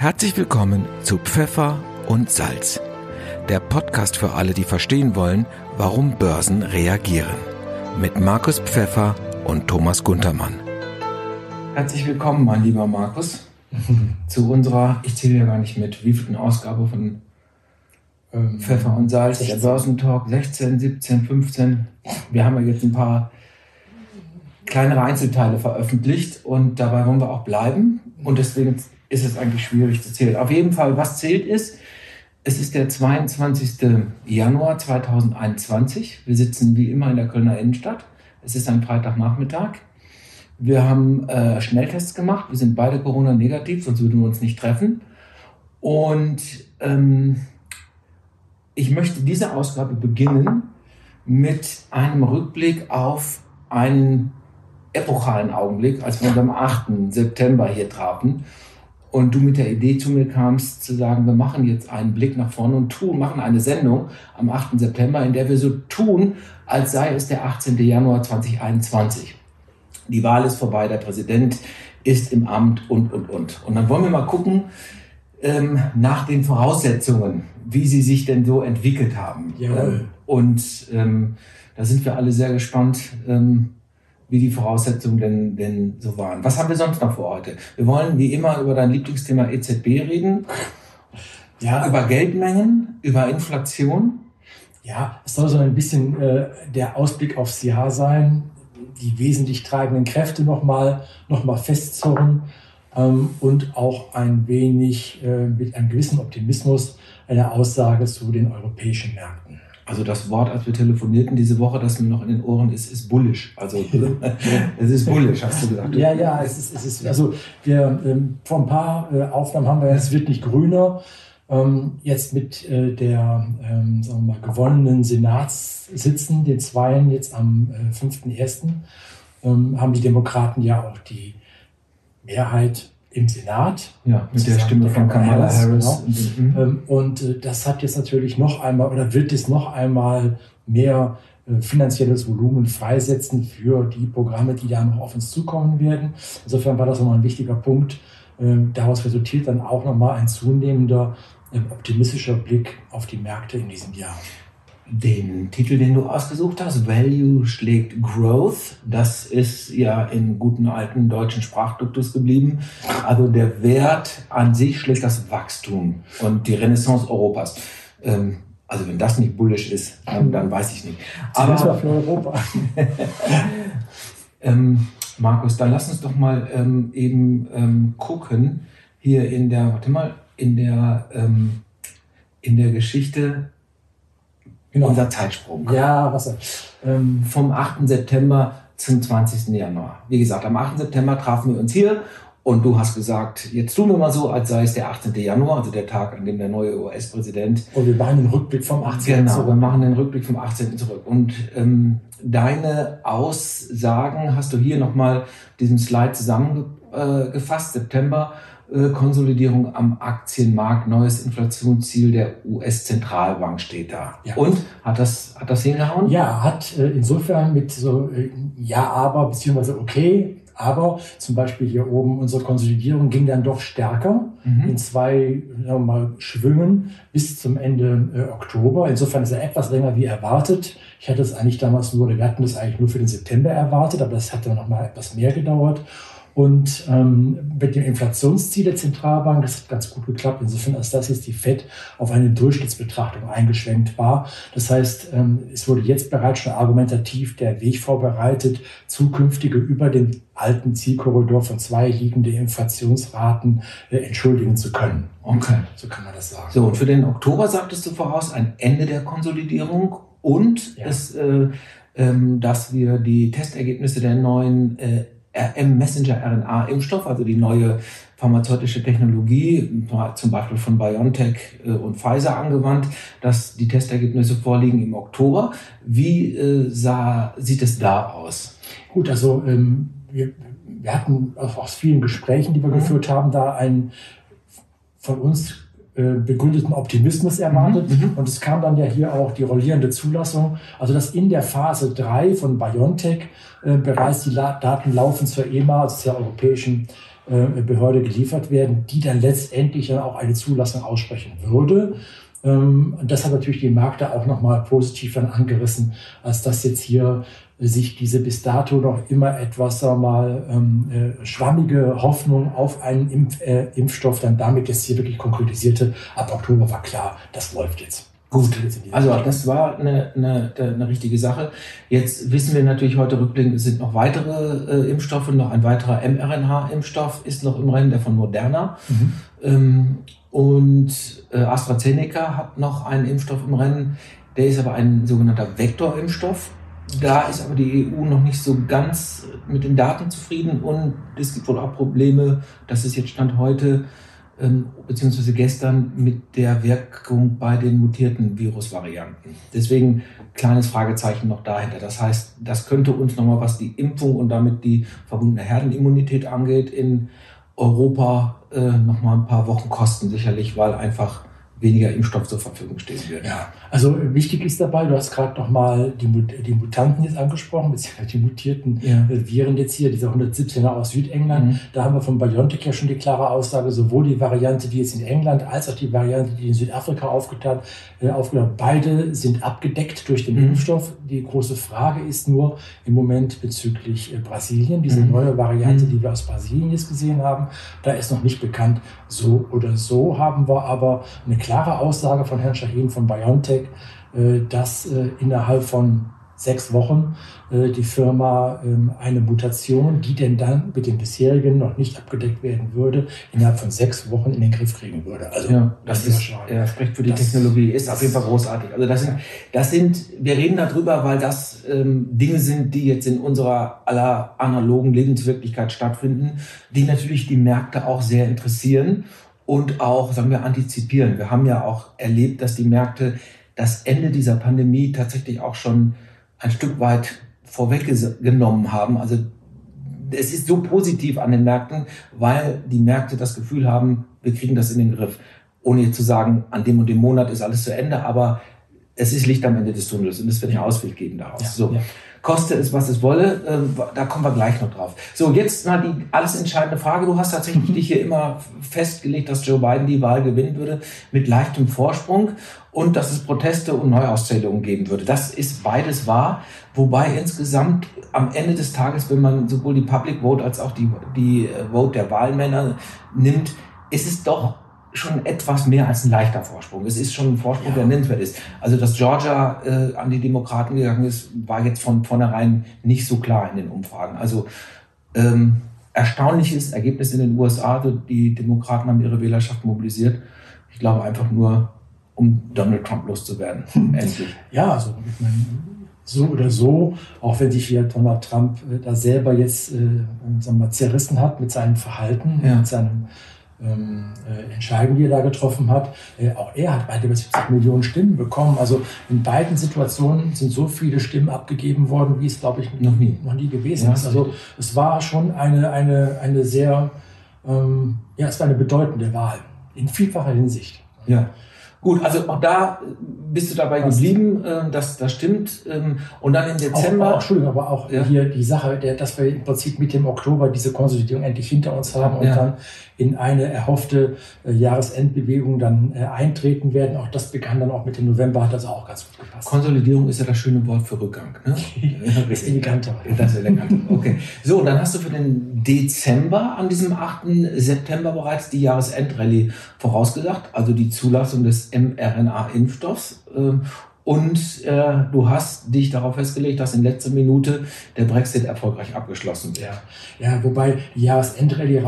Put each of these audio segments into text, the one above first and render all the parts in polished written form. Herzlich willkommen zu Pfeffer und Salz, der Podcast für alle, die verstehen wollen, warum Börsen reagieren, mit Markus Pfeffer und Thomas Guntermann. Herzlich willkommen, mein lieber Markus, zu unserer, ich zähle ja gar nicht mit, wievielten Ausgabe von Pfeffer und Salz, 16. Der Börsentalk, 16, 17, 15, wir haben ja jetzt ein paar kleinere Einzelteile veröffentlicht und dabei wollen wir auch bleiben und deswegen ist es eigentlich schwierig zu zählen. Auf jeden Fall, was zählt ist, es ist der 22. Januar 2021. Wir sitzen wie immer in der Kölner Innenstadt. Es ist ein Freitagnachmittag. Wir haben Schnelltests gemacht. Wir sind beide Corona-negativ, sonst würden wir uns nicht treffen. Und ich möchte diese Ausgabe beginnen mit einem Rückblick auf einen epochalen Augenblick, als wir uns am 8. September hier trafen. Und du mit der Idee zu mir kamst, zu sagen, wir machen jetzt einen Blick nach vorne und machen eine Sendung am 8. September, in der wir so tun, als sei es der 18. Januar 2021. Die Wahl ist vorbei, der Präsident ist im Amt und. Und dann wollen wir mal gucken, nach den Voraussetzungen, wie sie sich denn so entwickelt haben. Da sind wir alle sehr gespannt, wie die Voraussetzungen denn so waren. Was haben wir sonst noch für heute? Wir wollen wie immer über dein Lieblingsthema EZB reden, über Geldmengen, über Inflation. Ja, es soll so ein bisschen der Ausblick aufs Jahr sein, die wesentlich treibenden Kräfte nochmal festzurren und auch ein wenig mit einem gewissen Optimismus eine Aussage zu den europäischen Märkten. Also das Wort, als wir telefonierten diese Woche, das mir noch in den Ohren ist bullisch. Also es ist bullisch, hast du gesagt. Ja, es ist. Also wir vor ein paar Aufnahmen haben wir, es wird nicht grüner. Jetzt mit der, sagen wir mal, gewonnenen Senatssitzen, den zweien jetzt am 5.1., haben die Demokraten ja auch die Mehrheit im Senat. Ja, mit der Stimme von Kamala Harris. Genau. Und das hat jetzt natürlich noch einmal oder wird es noch einmal mehr finanzielles Volumen freisetzen für die Programme, die da noch auf uns zukommen werden. Insofern war das nochmal ein wichtiger Punkt. Daraus resultiert dann auch nochmal ein zunehmender optimistischer Blick auf die Märkte in diesem Jahr. Den Titel, den du ausgesucht hast, Value schlägt Growth, das ist ja in guten alten deutschen Sprachduktus geblieben. Also der Wert an sich schlägt das Wachstum und die Renaissance Europas. Also wenn das nicht bullisch ist, dann weiß ich nicht. Aber für Europa. Markus, dann lass uns doch mal gucken, hier in der Geschichte. Genau. Unser Zeitsprung. Ja, vom 8. September zum 20. Januar. Wie gesagt, am 8. September trafen wir uns hier und du hast gesagt, jetzt tun wir mal so, als sei es der 18. Januar, also der Tag, an dem der neue US-Präsident... Und wir machen den Rückblick vom 18. zurück. Genau, wir machen den Rückblick vom 18. zurück. Und deine Aussagen hast du hier nochmal in diesem Slide zusammengefasst, September... Konsolidierung am Aktienmarkt, neues Inflationsziel der US-Zentralbank steht da. Ja. Und hat das hingehauen? Ja, hat insofern mit so aber beziehungsweise okay, aber zum Beispiel hier oben unsere Konsolidierung ging dann doch stärker in zwei Schwüngen bis zum Ende Oktober. Insofern ist er etwas länger wie erwartet. Wir hatten das eigentlich nur für den September erwartet, aber das hat dann noch mal etwas mehr gedauert. Und mit dem Inflationsziel der Zentralbank, das hat ganz gut geklappt, insofern als das jetzt die FED auf eine Durchschnittsbetrachtung eingeschwenkt war. Das heißt, es wurde jetzt bereits schon argumentativ der Weg vorbereitet, zukünftige über den alten Zielkorridor von 2 liegende Inflationsraten entschuldigen zu können. Okay. So kann man das sagen. So, und für den Oktober sagtest du voraus ein Ende der Konsolidierung und dass wir die Testergebnisse der neuen Messenger-RNA-Impfstoff, also die neue pharmazeutische Technologie, zum Beispiel von BioNTech und Pfizer angewandt, dass die Testergebnisse vorliegen im Oktober. Wie sieht es da aus? Gut, also wir hatten aus vielen Gesprächen, die wir geführt haben, da einen von uns begründeten Optimismus erwartet. Und es kam dann ja hier auch die rollierende Zulassung, also dass in der Phase 3 von BioNTech bereits die Daten laufen zur EMA, also zur Europäischen Behörde geliefert werden, die dann letztendlich dann auch eine Zulassung aussprechen würde. Das hat natürlich den Markt da auch nochmal positiv dann angerissen, als dass jetzt hier sich diese bis dato noch immer etwas schwammige Hoffnung auf einen Impfstoff dann damit jetzt hier wirklich konkretisierte. Ab Oktober war klar, das läuft jetzt. Gut, also das war eine richtige Sache. Jetzt wissen wir natürlich heute rückblickend, es sind noch weitere Impfstoffe, noch ein weiterer mRNA-Impfstoff ist noch im Rennen, der von Moderna. Mhm. Und AstraZeneca hat noch einen Impfstoff im Rennen, der ist aber ein sogenannter Vektorimpfstoff. Da ist aber die EU noch nicht so ganz mit den Daten zufrieden und es gibt wohl auch Probleme, dass es jetzt Stand heute beziehungsweise gestern mit der Wirkung bei den mutierten Virusvarianten. Deswegen kleines Fragezeichen noch dahinter. Das heißt, das könnte uns nochmal, was die Impfung und damit die verbundene Herdenimmunität angeht, in Europa nochmal ein paar Wochen kosten, sicherlich, weil einfach weniger Impfstoff zur Verfügung stehen wird. Ja, also wichtig ist dabei, du hast gerade nochmal die Mutanten jetzt angesprochen, beziehungsweise die mutierten Viren jetzt hier, diese 117er aus Südengland. Mhm. Da haben wir von BioNTech ja schon die klare Aussage, sowohl die Variante, die jetzt in England, als auch die Variante, die in Südafrika aufgetaucht, beide sind abgedeckt durch den Impfstoff. Die große Frage ist nur im Moment bezüglich Brasilien. Diese neue Variante, die wir aus Brasilien jetzt gesehen haben, da ist noch nicht bekannt, so oder so. Haben wir aber eine klare Aussage von Herrn Shahin von BioNTech, dass innerhalb von 6 Wochen die Firma eine Mutation, die denn dann mit den bisherigen noch nicht abgedeckt werden würde, innerhalb von 6 Wochen in den Griff kriegen würde. Also ja, das spricht für die Technologie, ist auf jeden Fall großartig. Also wir reden darüber, weil das Dinge sind, die jetzt in unserer aller analogen Lebenswirklichkeit stattfinden, die natürlich die Märkte auch sehr interessieren. Und auch, sagen wir, antizipieren. Wir haben ja auch erlebt, dass die Märkte das Ende dieser Pandemie tatsächlich auch schon ein Stück weit vorweggenommen haben. Also es ist so positiv an den Märkten, weil die Märkte das Gefühl haben, wir kriegen das in den Griff. Ohne jetzt zu sagen, an dem und dem Monat ist alles zu Ende, aber es ist Licht am Ende des Tunnels und es wird einen Ausweg geben daraus. Ja, so. Ja. Koste es, was es wolle, da kommen wir gleich noch drauf. So, jetzt mal die alles entscheidende Frage. Du hast tatsächlich dich hier immer festgelegt, dass Joe Biden die Wahl gewinnen würde mit leichtem Vorsprung und dass es Proteste und Neuauszählungen geben würde. Das ist beides wahr, wobei insgesamt am Ende des Tages, wenn man sowohl die Public Vote als auch die Vote der Wahlmänner nimmt, ist es doch schon etwas mehr als ein leichter Vorsprung. Es ist schon ein Vorsprung, der nennenswert ist. Also, dass Georgia an die Demokraten gegangen ist, war jetzt von vornherein nicht so klar in den Umfragen. Also, erstaunliches Ergebnis in den USA. Die Demokraten haben ihre Wählerschaft mobilisiert. Ich glaube einfach nur, um Donald Trump loszuwerden. Endlich. Ja, also, ich meine, so oder so, auch wenn sich hier Donald Trump da selber jetzt sagen wir mal, zerrissen hat mit seinem Verhalten, mit seinem Entscheidung, die er da getroffen hat. Auch er hat weit über 70 Millionen Stimmen bekommen. Also in beiden Situationen sind so viele Stimmen abgegeben worden, wie es, glaube ich, noch nie gewesen ist. Also es war schon eine sehr, es war eine bedeutende Wahl. In vielfacher Hinsicht. Ja. Gut, also auch da bist du dabei geblieben, das stimmt. Und dann im Dezember... Aber auch hier die Sache, dass wir im Prinzip mit dem Oktober diese Konsolidierung endlich hinter uns haben und dann in eine erhoffte Jahresendbewegung dann eintreten werden. Auch das begann dann auch mit dem November, hat das auch ganz gut gepasst. Konsolidierung ist ja das schöne Wort für Rückgang. Ne? Das ist eleganter. Das ist eleganter, okay. So, und dann hast du für den Dezember an diesem 8. September bereits die Jahresendrallye vorausgesagt, also die Zulassung des mRNA-Impfstoffs und du hast dich darauf festgelegt, dass in letzter Minute der Brexit erfolgreich abgeschlossen wird. Ja, wobei die Jahresendrallye,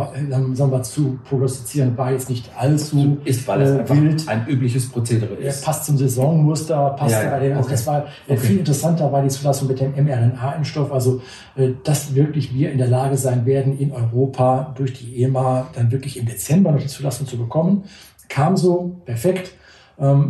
sagen wir, zu prognostizieren war jetzt nicht allzu ist, weil es einfach wild. Ein übliches Prozedere ist. Passt zum Saisonmuster, passt bei dem. Okay. Das war viel interessanter, war die Zulassung mit dem mRNA-Impfstoff. Also, dass wirklich wir in der Lage sein werden, in Europa durch die EMA dann wirklich im Dezember noch die Zulassung zu bekommen, kam so perfekt.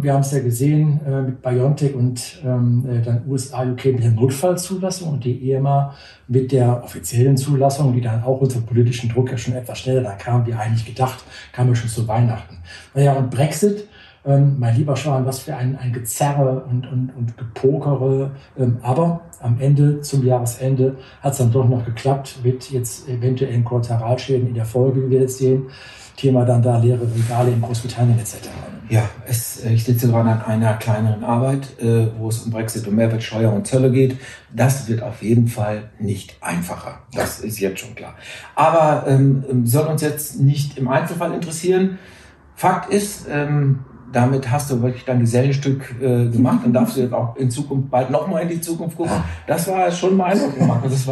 Wir haben es ja gesehen mit BioNTech und dann USA, UK mit der Notfallzulassung und die EMA mit der offiziellen Zulassung, die dann auch unter politischen Druck ja schon etwas schneller, da kam, wie eigentlich gedacht, kam ja schon zu Weihnachten. Naja, und Brexit mein lieber Shahin, was für ein Gezerre und Gepokere. Aber am Ende, zum Jahresende, hat es dann doch noch geklappt mit jetzt eventuellen Kollateralschäden in der Folge, wie wir jetzt sehen. Thema dann da leere Regale in Großbritannien etc. Ja, ich sitze gerade an einer kleineren Arbeit, wo es um Brexit und Mehrwertsteuer und Zölle geht. Das wird auf jeden Fall nicht einfacher. Das ist jetzt schon klar. Aber soll uns jetzt nicht im Einzelfall interessieren. Fakt ist, damit hast du wirklich dein Gesellenstück gemacht und darfst du jetzt auch in Zukunft bald nochmal in die Zukunft gucken. Das war schon beeindruckend, Markus.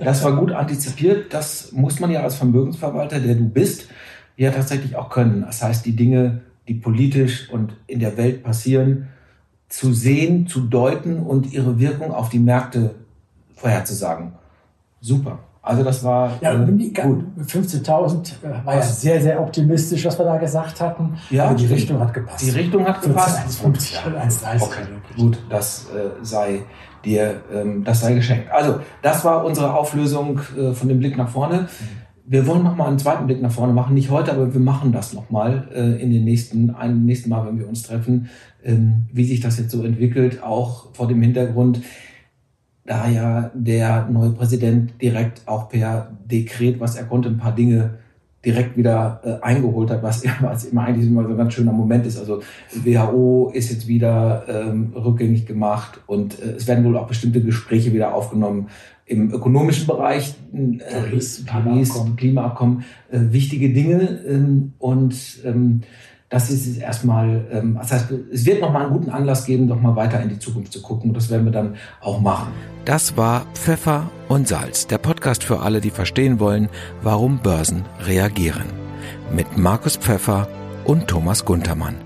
Das war gut antizipiert. Das muss man ja als Vermögensverwalter, der du bist, ja tatsächlich auch können. Das heißt, die Dinge, die politisch und in der Welt passieren, zu sehen, zu deuten und ihre Wirkung auf die Märkte vorherzusagen. Super. Also das war ja, gut. 15.000 war ja sehr, sehr optimistisch, was wir da gesagt hatten. Ja, aber die Richtung hat gepasst. Die Richtung hat gepasst. 1,50, 1,30. Okay, gut, das sei dir, das sei geschenkt. Also das war unsere Auflösung von dem Blick nach vorne. Mhm. Wir wollen nochmal einen zweiten Blick nach vorne machen. Nicht heute, aber wir machen das nochmal in den nächsten Mal, wenn wir uns treffen, wie sich das jetzt so entwickelt, auch vor dem Hintergrund, da ja der neue Präsident direkt auch per Dekret, was er konnte, ein paar Dinge direkt wieder eingeholt hat, was immer eigentlich immer so ein ganz schöner Moment ist. Also WHO ist jetzt wieder rückgängig gemacht und es werden wohl auch bestimmte Gespräche wieder aufgenommen im ökonomischen Bereich, Paris, Klimaabkommen, wichtige Dinge und das ist jetzt erstmal, das heißt, es wird nochmal einen guten Anlass geben, nochmal weiter in die Zukunft zu gucken. Das werden wir dann auch machen. Das war Pfeffer und Salz, der Podcast für alle, die verstehen wollen, warum Börsen reagieren. Mit Markus Pfeffer und Thomas Guntermann.